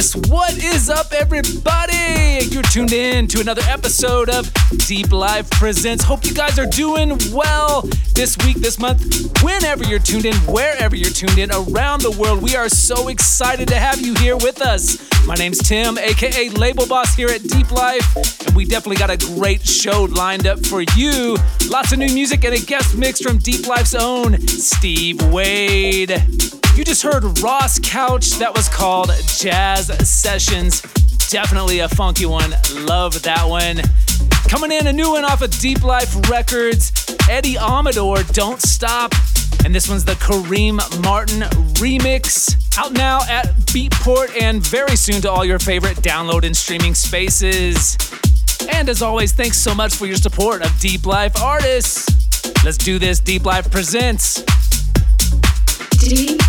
Yes, what is up, everybody? You're tuned in to another episode of Deep Life Presents. Hope you guys are doing well this week, this month, whenever you're tuned in, wherever you're tuned in, around the world. We are so excited to have you here with us. My name's Tim, aka Label Boss, here at Deep Life, and we definitely got a great show lined up for you. Lots of new music and a guest mix from Deep Life's own Steve Wade. You just heard Ross Couch. That was called Jazz Sessions. Definitely a funky one. Love that one. Coming in a new one off of Deep Life Records, Eddie Amador, Don't Stop. And this one's the Kareem Martin remix. Out now at Beatport and very soon to all your favorite download and streaming spaces. And as always, thanks so much for your support of Deep Life artists. Let's do this. Deep Life Presents. Deep Life Presents.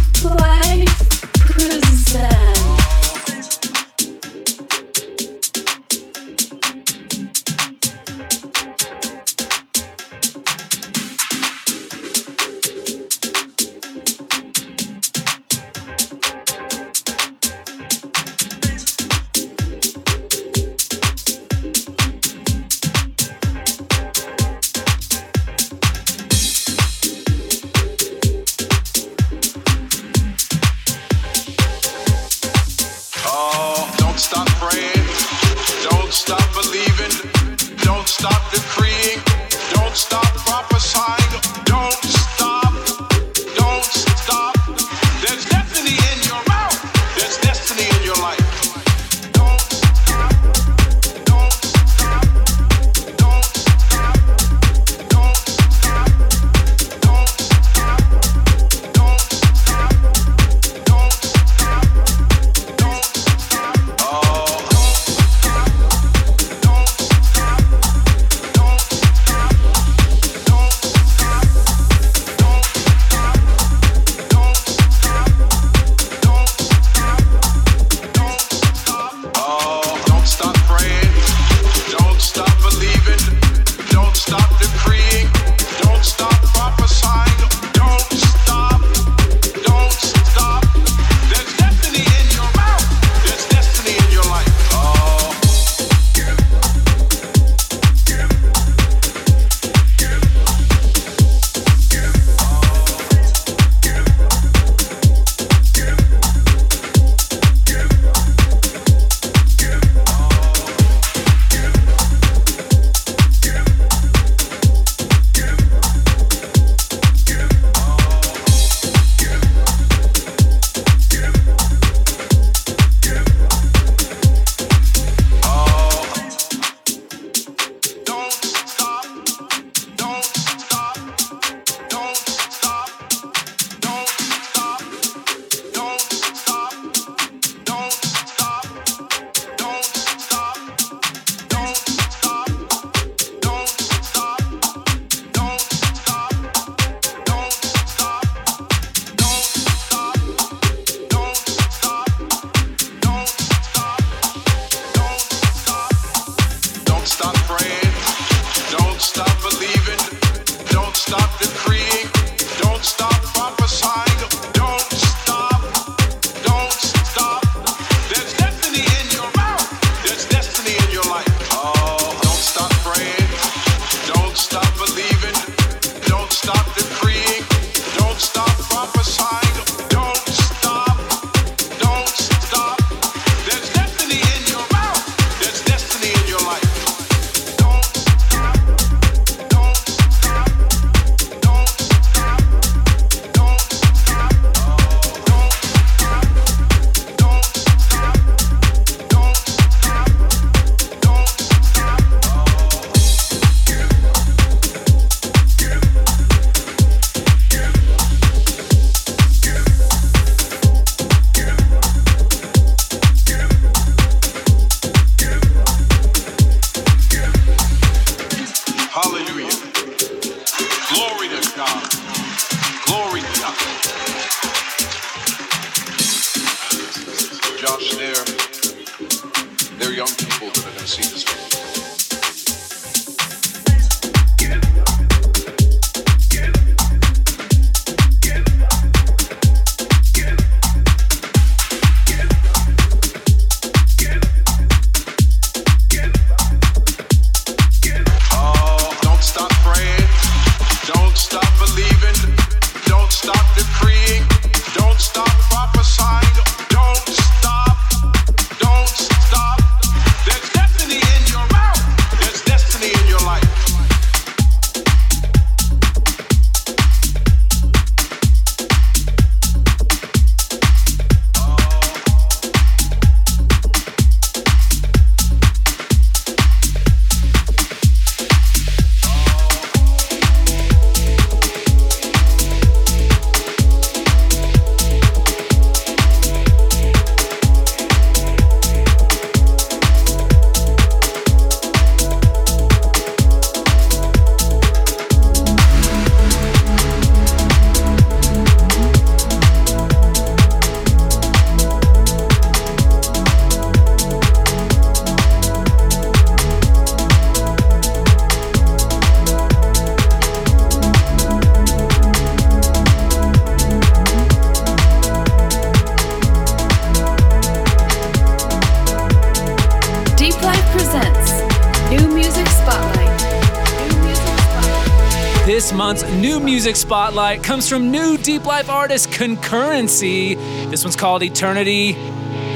This month's new music spotlight comes from new Deep Life artist Concurrency. This one's called Eternity,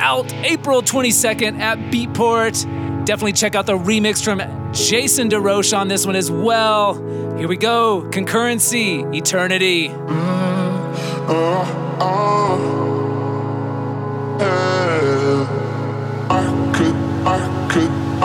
out April 22nd at Beatport. Definitely check out the remix from Jason Deroche on this one as well. Here we go, Concurrency, Eternity. I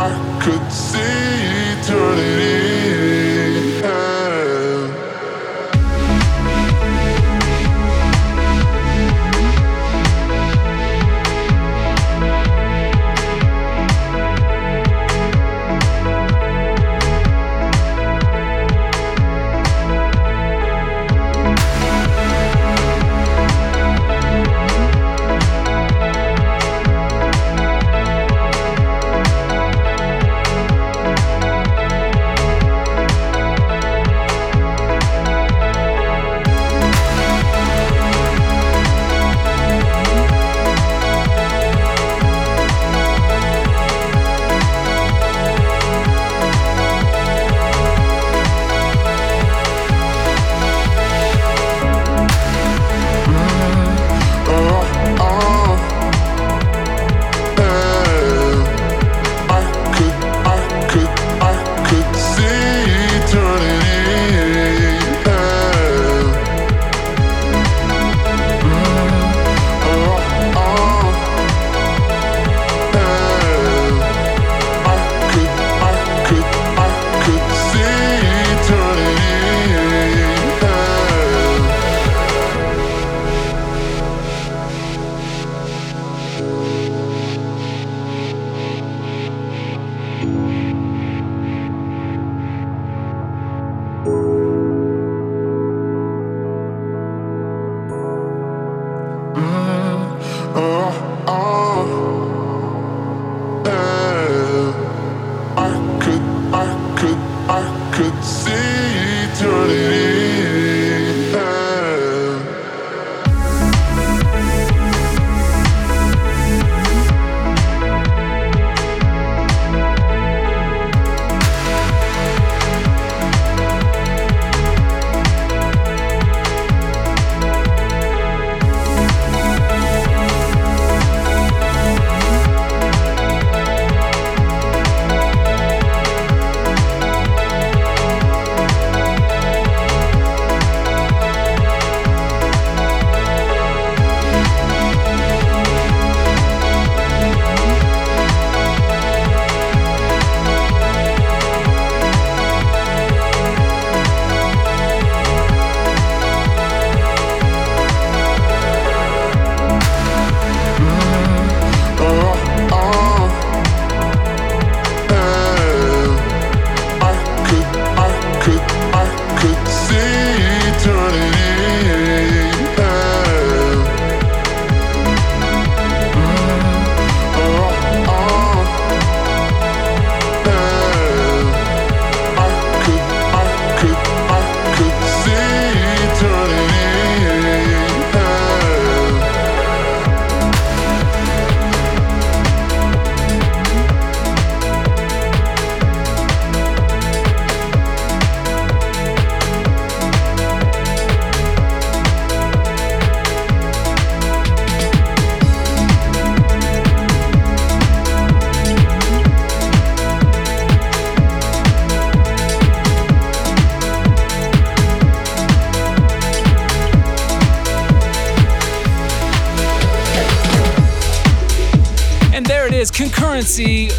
could see eternity.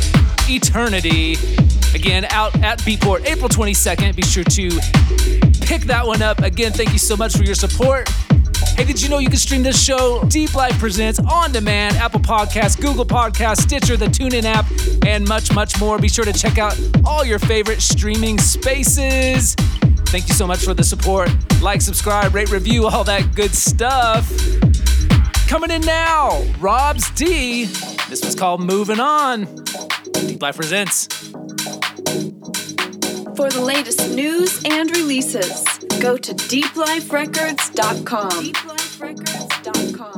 Eternity, again out at Beatport April 22nd. Be sure to pick that one up. Again, thank you so much for your support. Hey, did you know you can stream this show, Deep Life Presents, on demand, Apple Podcasts, Google Podcasts, Stitcher, the TuneIn app, and much, much more. Be sure to check out all your favorite streaming spaces. Thank you so much for the support. Like, subscribe, rate, review, all that good stuff. Coming in now, Rob's D. This one's called Moving On. Deep Life Presents. For the latest news and releases, go to deepliferecords.com. Deepliferecords.com.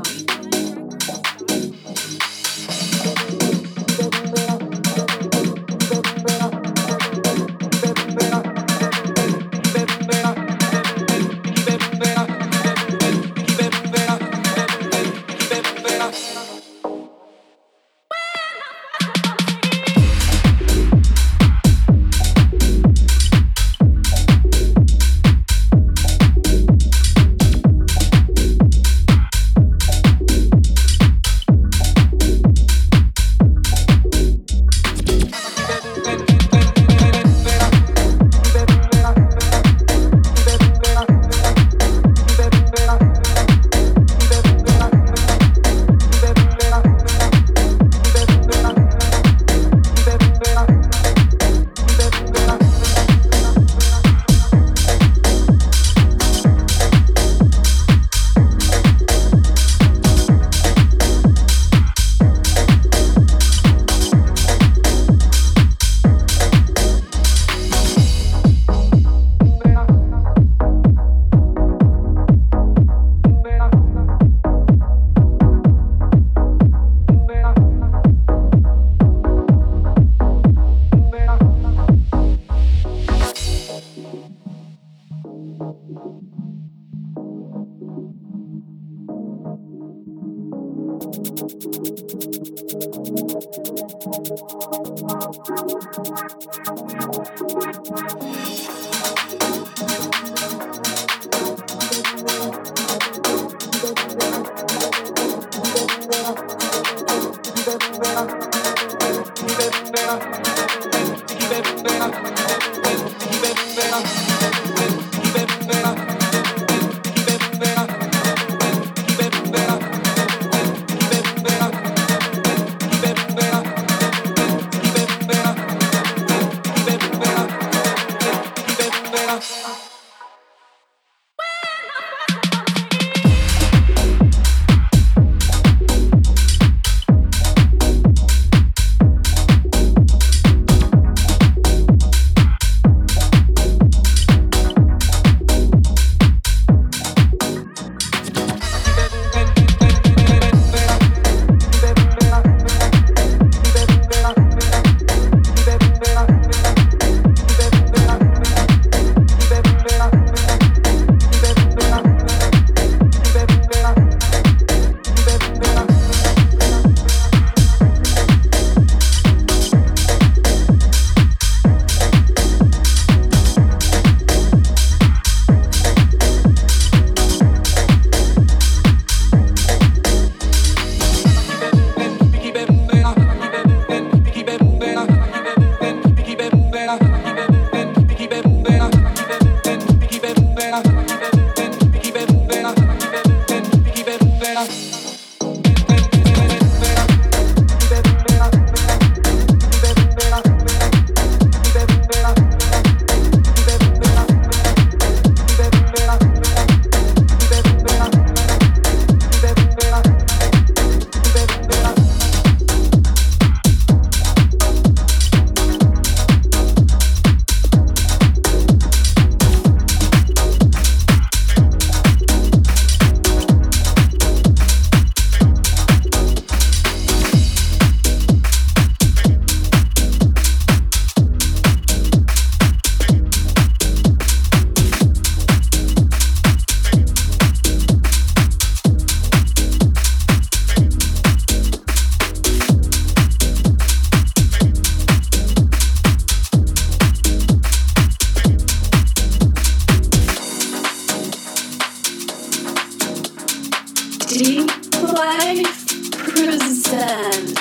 Deep Life presents.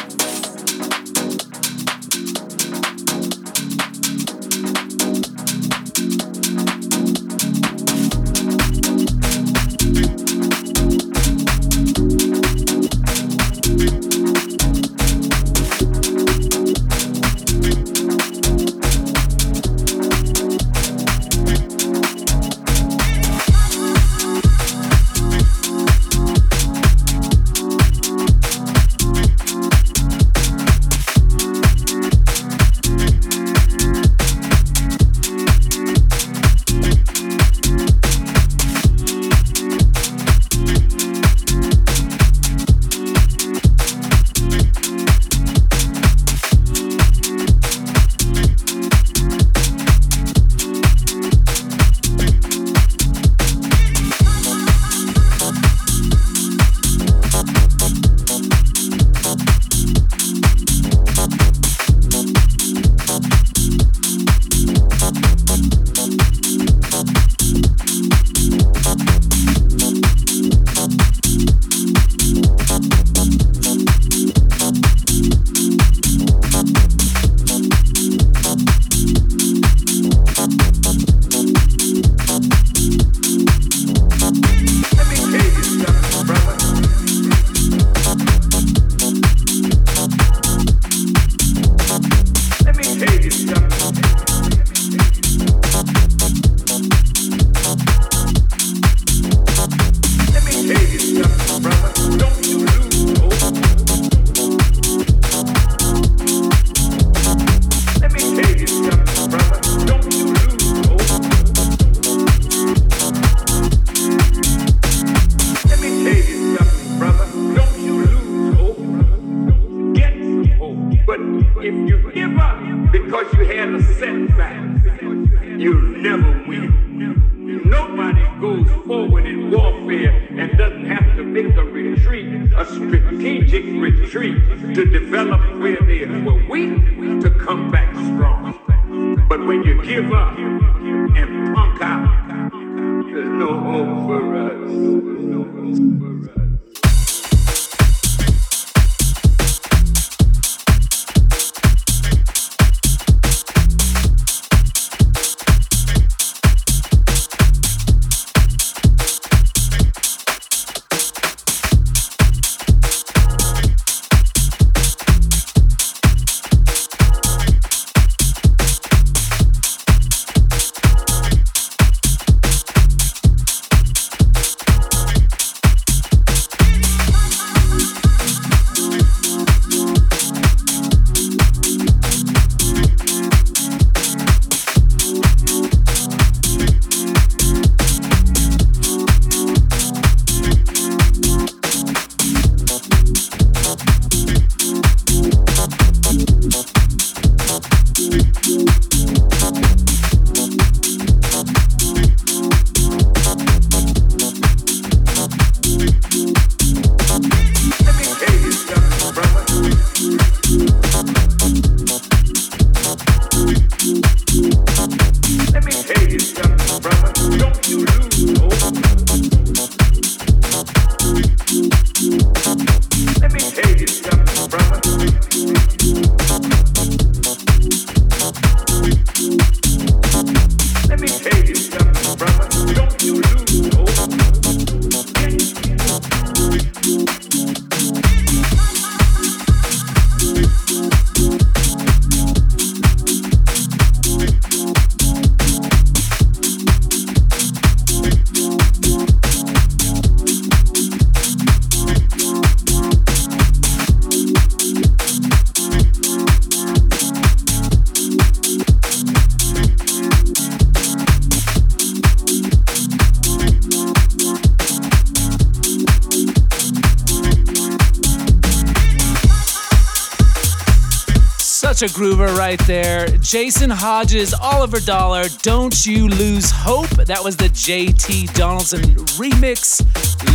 A groover right there. Jason Hodges, Oliver Dollar, Don't You Lose Hope. That was the JT Donaldson remix.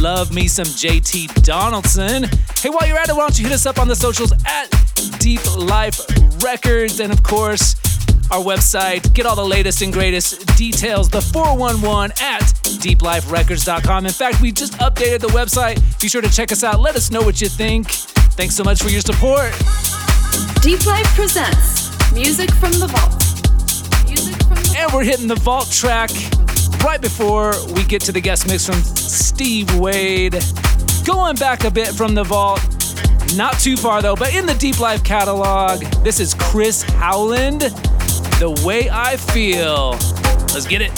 Love me some JT Donaldson. Hey, while you're at it, why don't you hit us up on the socials at Deep Life Records. And of course, our website, get all the latest and greatest details, the 411 at deepliferecords.com. In fact, we just updated the website. Be sure to check us out. Let us know what you think. Thanks so much for your support. Deep Life presents Music from the Vault. And we're hitting the Vault track right before we get to the guest mix from Steve Wade. Going back a bit from the Vault, not too far though, but in the Deep Life catalog, this is Chris Howland, The Way I Feel. Let's get it.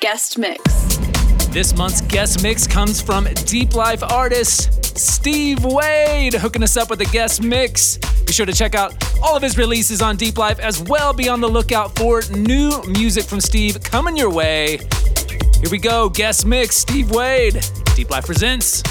Guest mix. This month's guest mix comes from Deep Life artist Steve Wade, hooking us up with a guest mix. Be sure to check out all of his releases on Deep Life as well. Be on the lookout for new music from Steve coming your way. Here we go, guest mix, Steve Wade. Deep Life presents.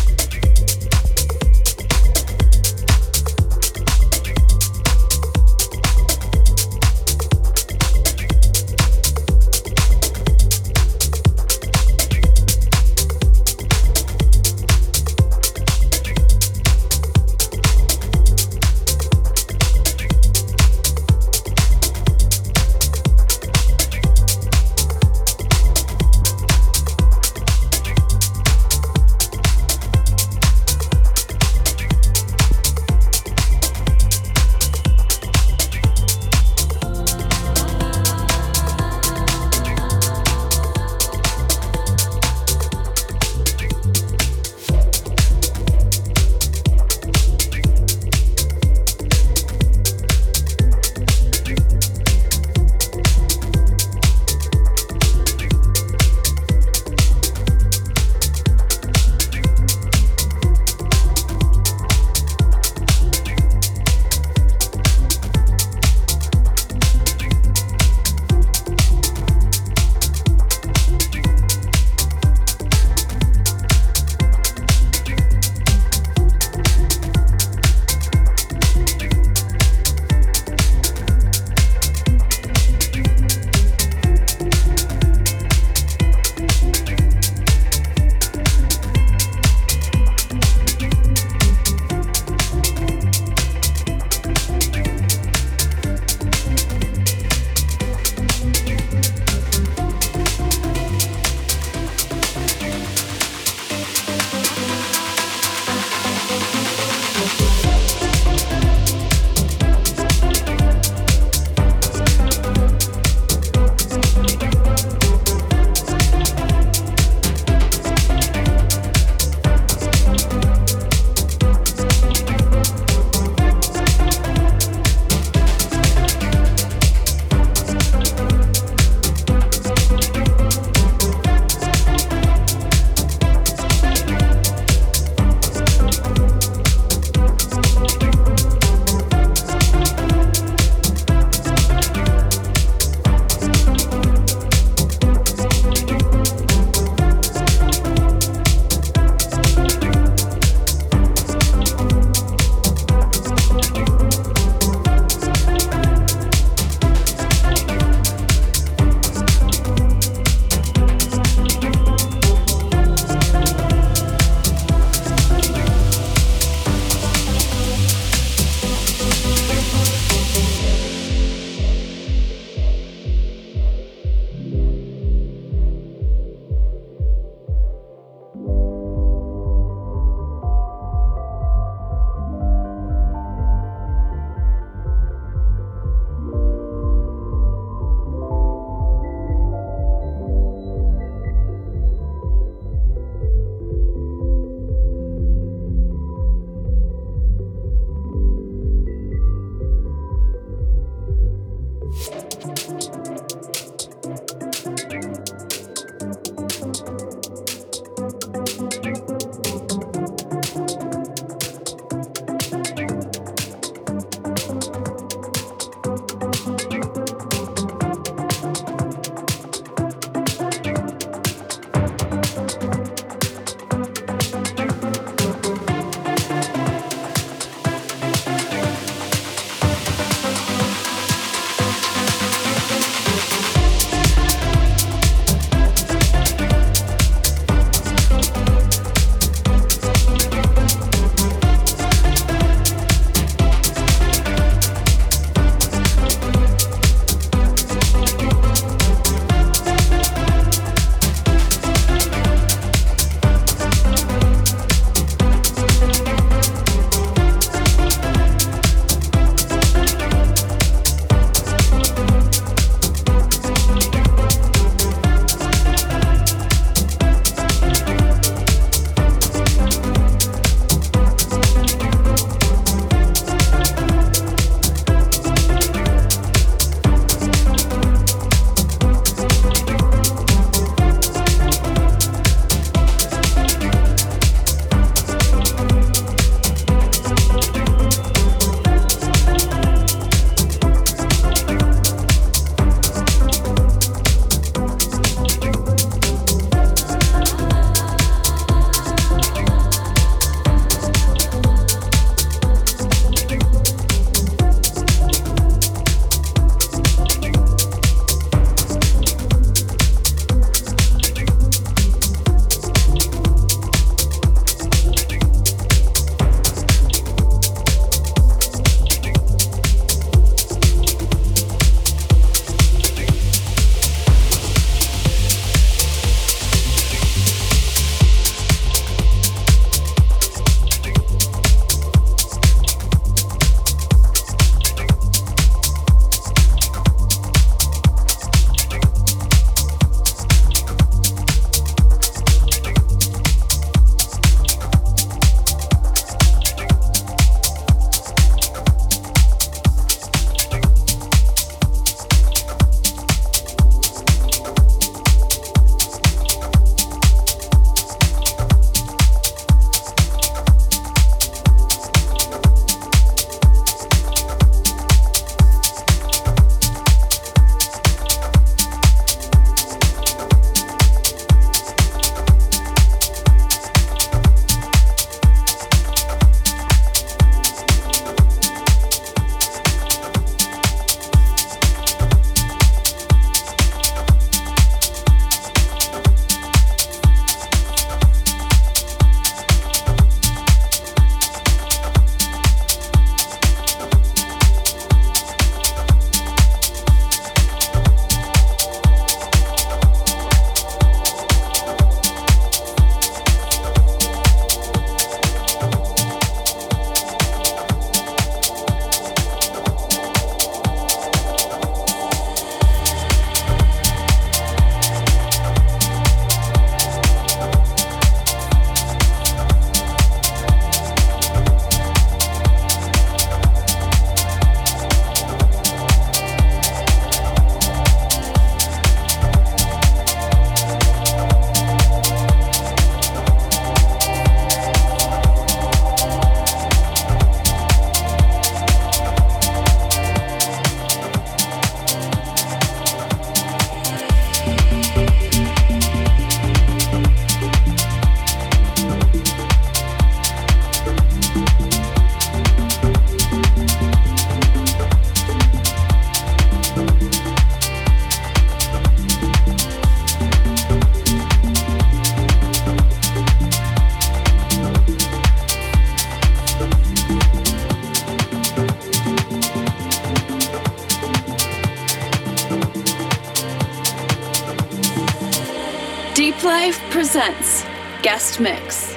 Deep Life presents Guest Mix.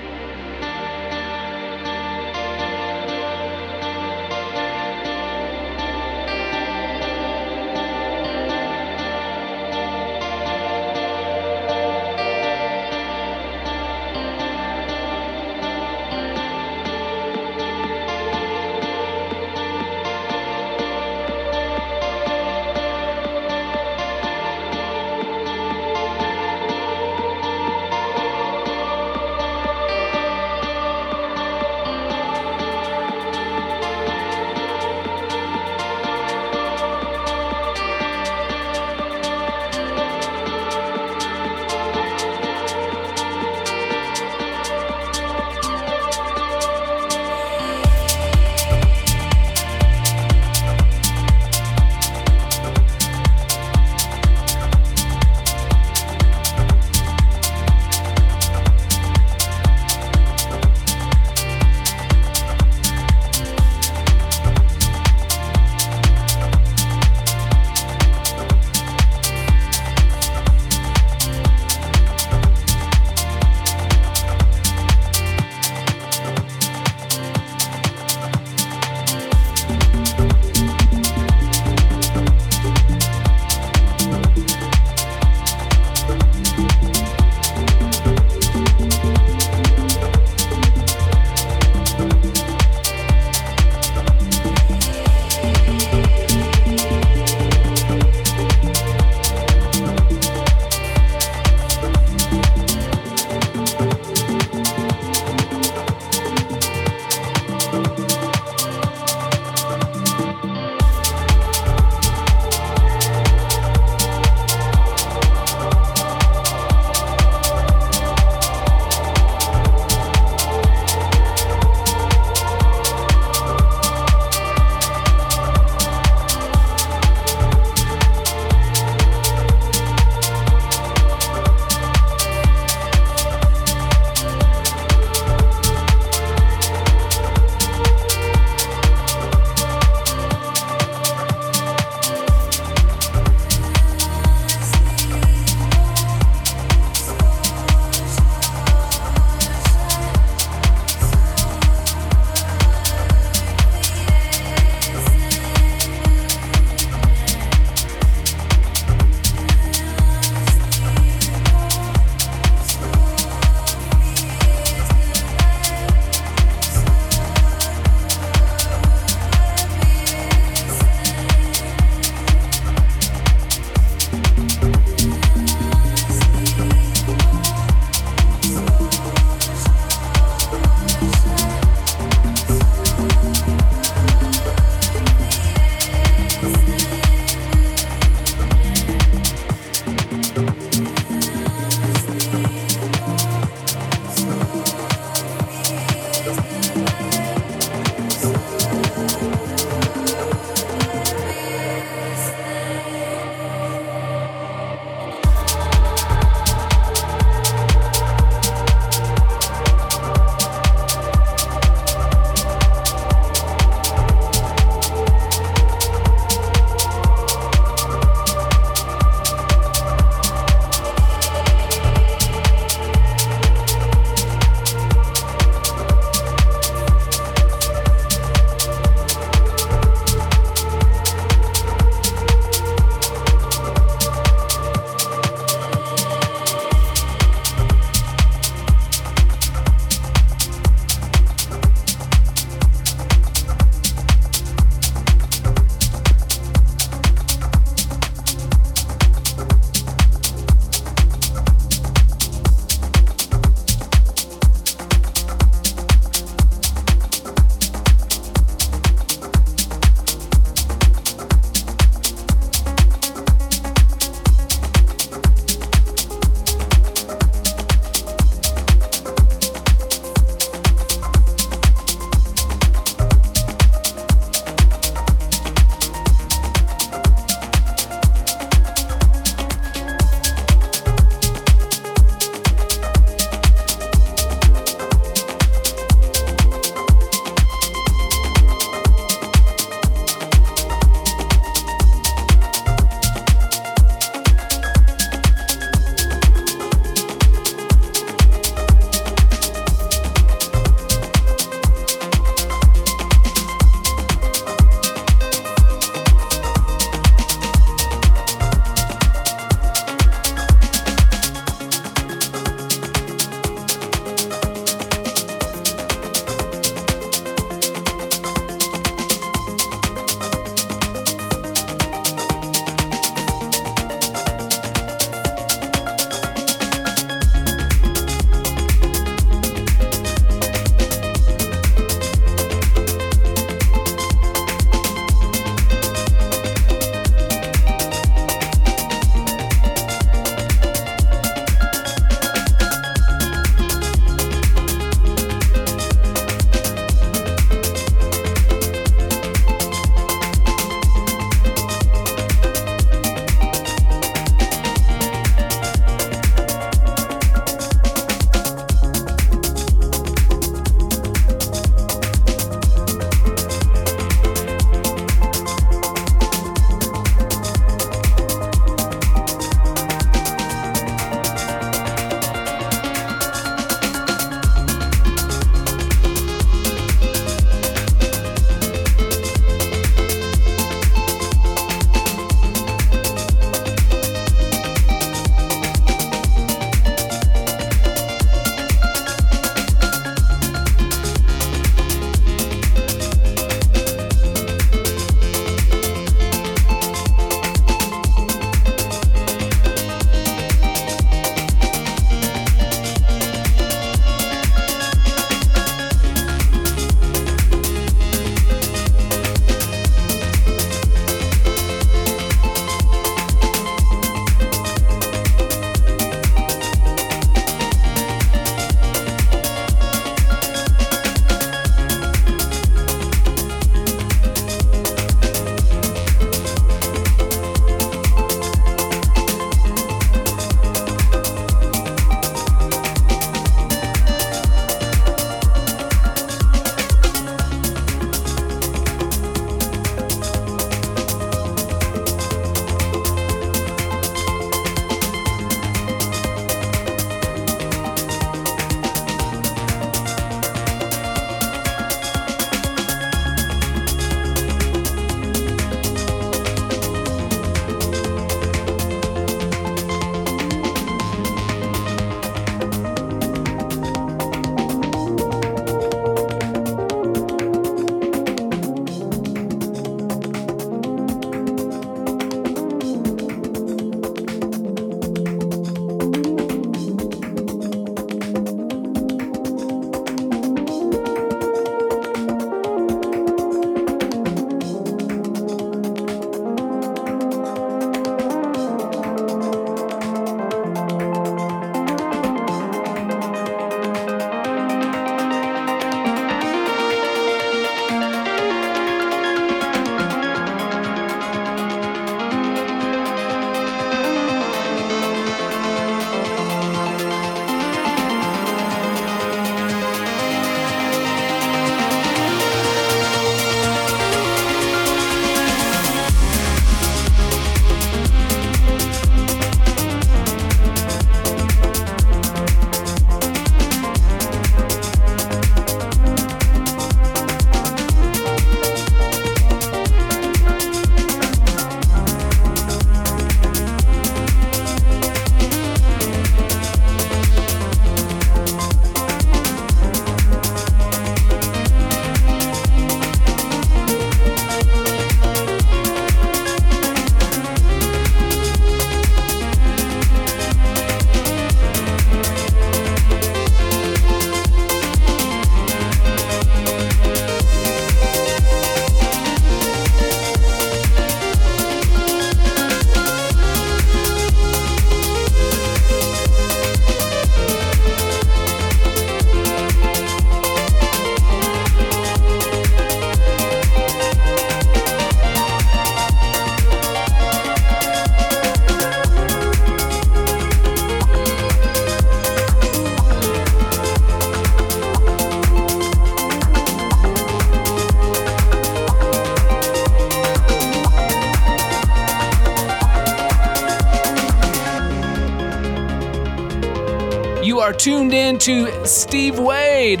are tuned in to Steve Wade.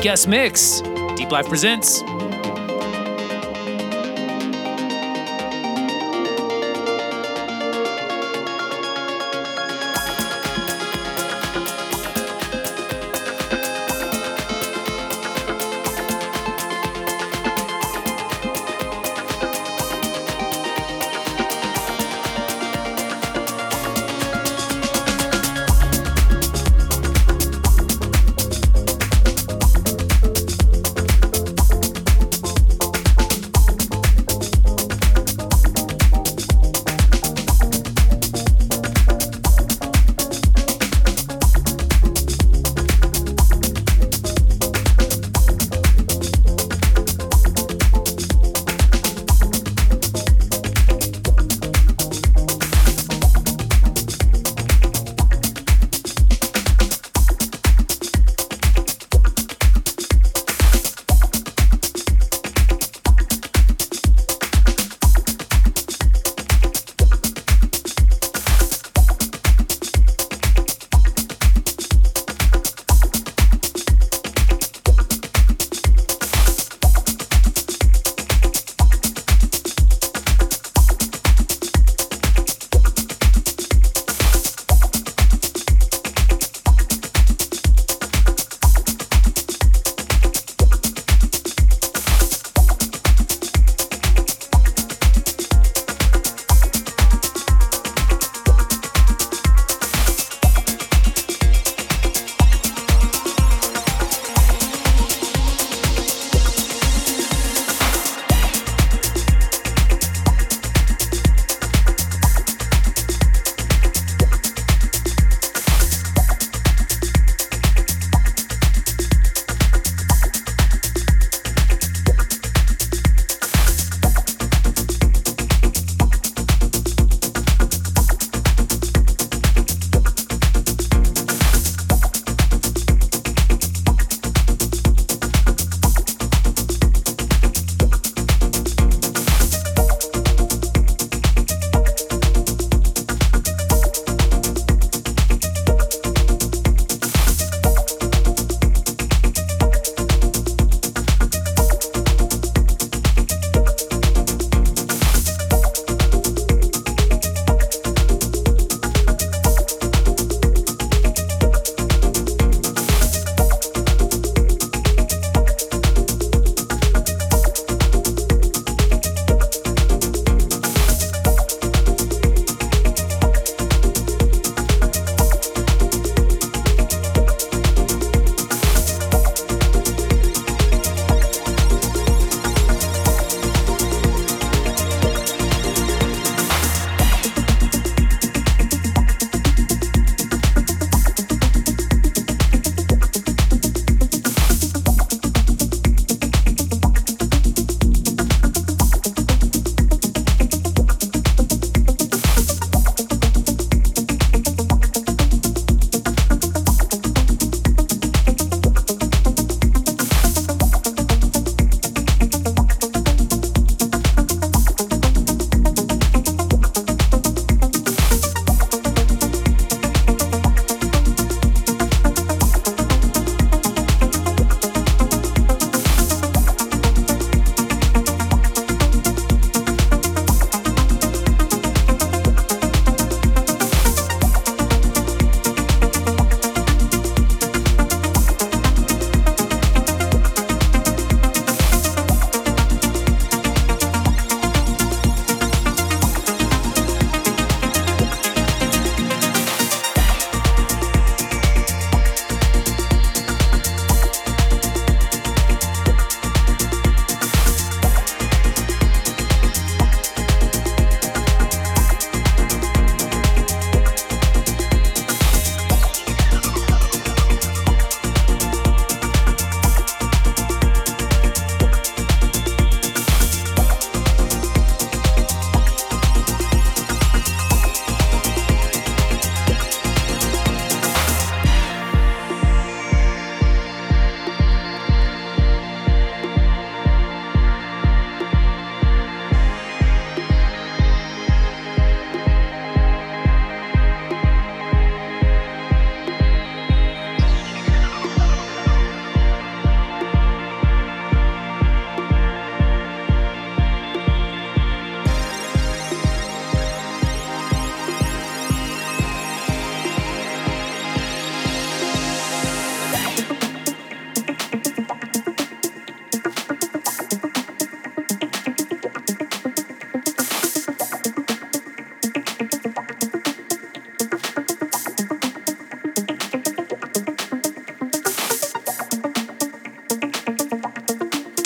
Guest mix, Deep Life presents.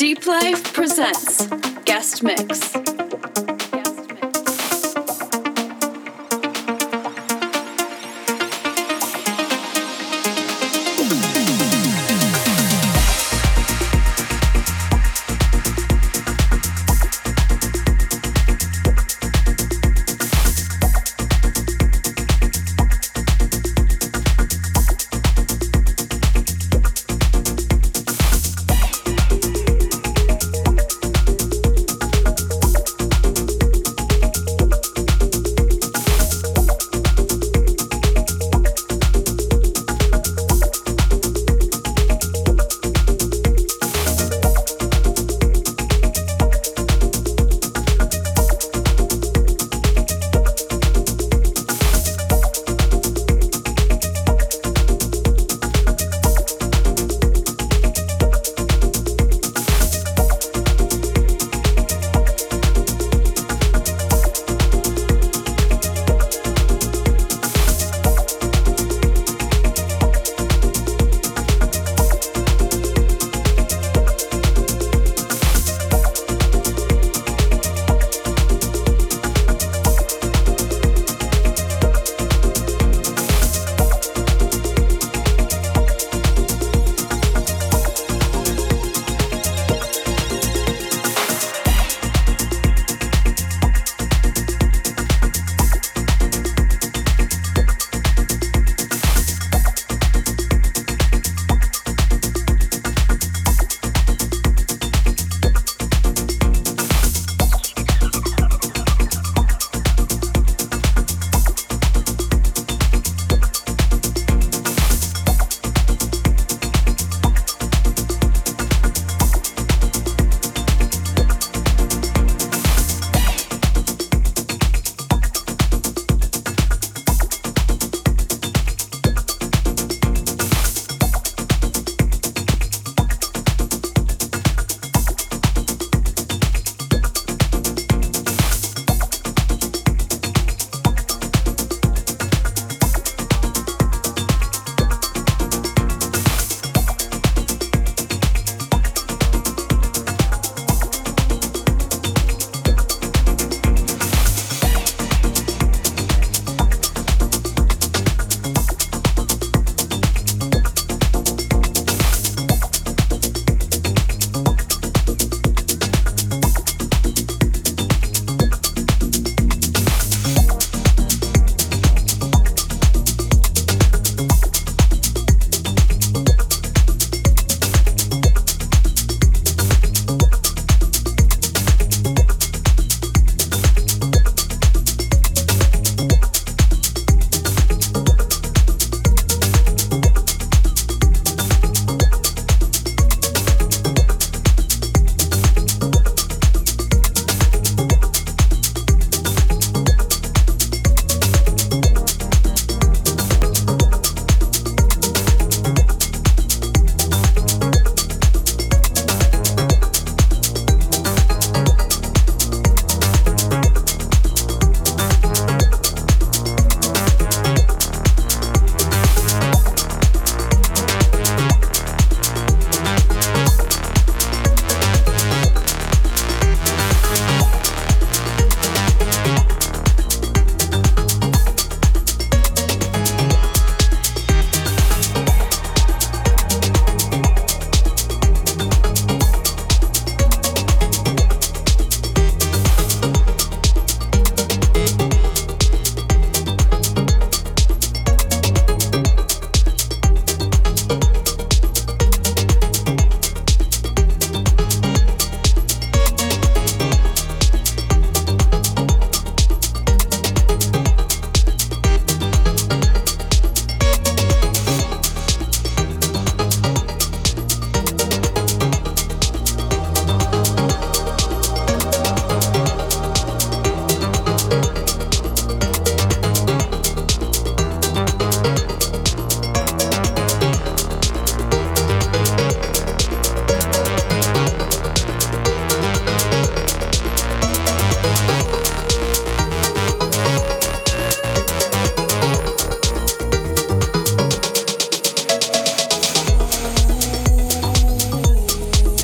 Deep Life presents Guest Mix.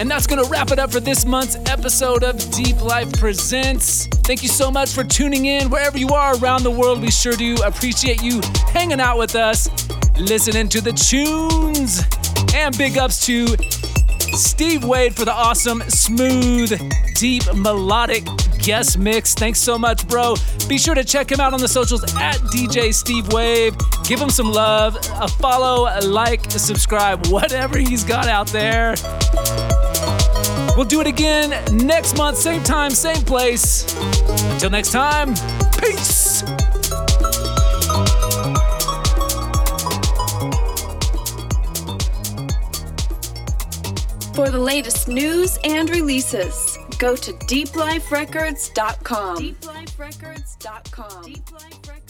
And that's going to wrap it up for this month's episode of Deep Life Presents. Thank you so much for tuning in. Wherever you are around the world, we sure do appreciate you hanging out with us, listening to the tunes. And big ups to Steve Wade for the awesome, smooth, deep, melodic guest mix. Thanks so much, bro. Be sure to check him out on the socials at DJ Steve Wave. Give him some love, a follow, a like, a subscribe, whatever he's got out there. We'll do it again next month, same time, same place. Until next time, peace. For the latest news and releases, go to deepliferecords.com.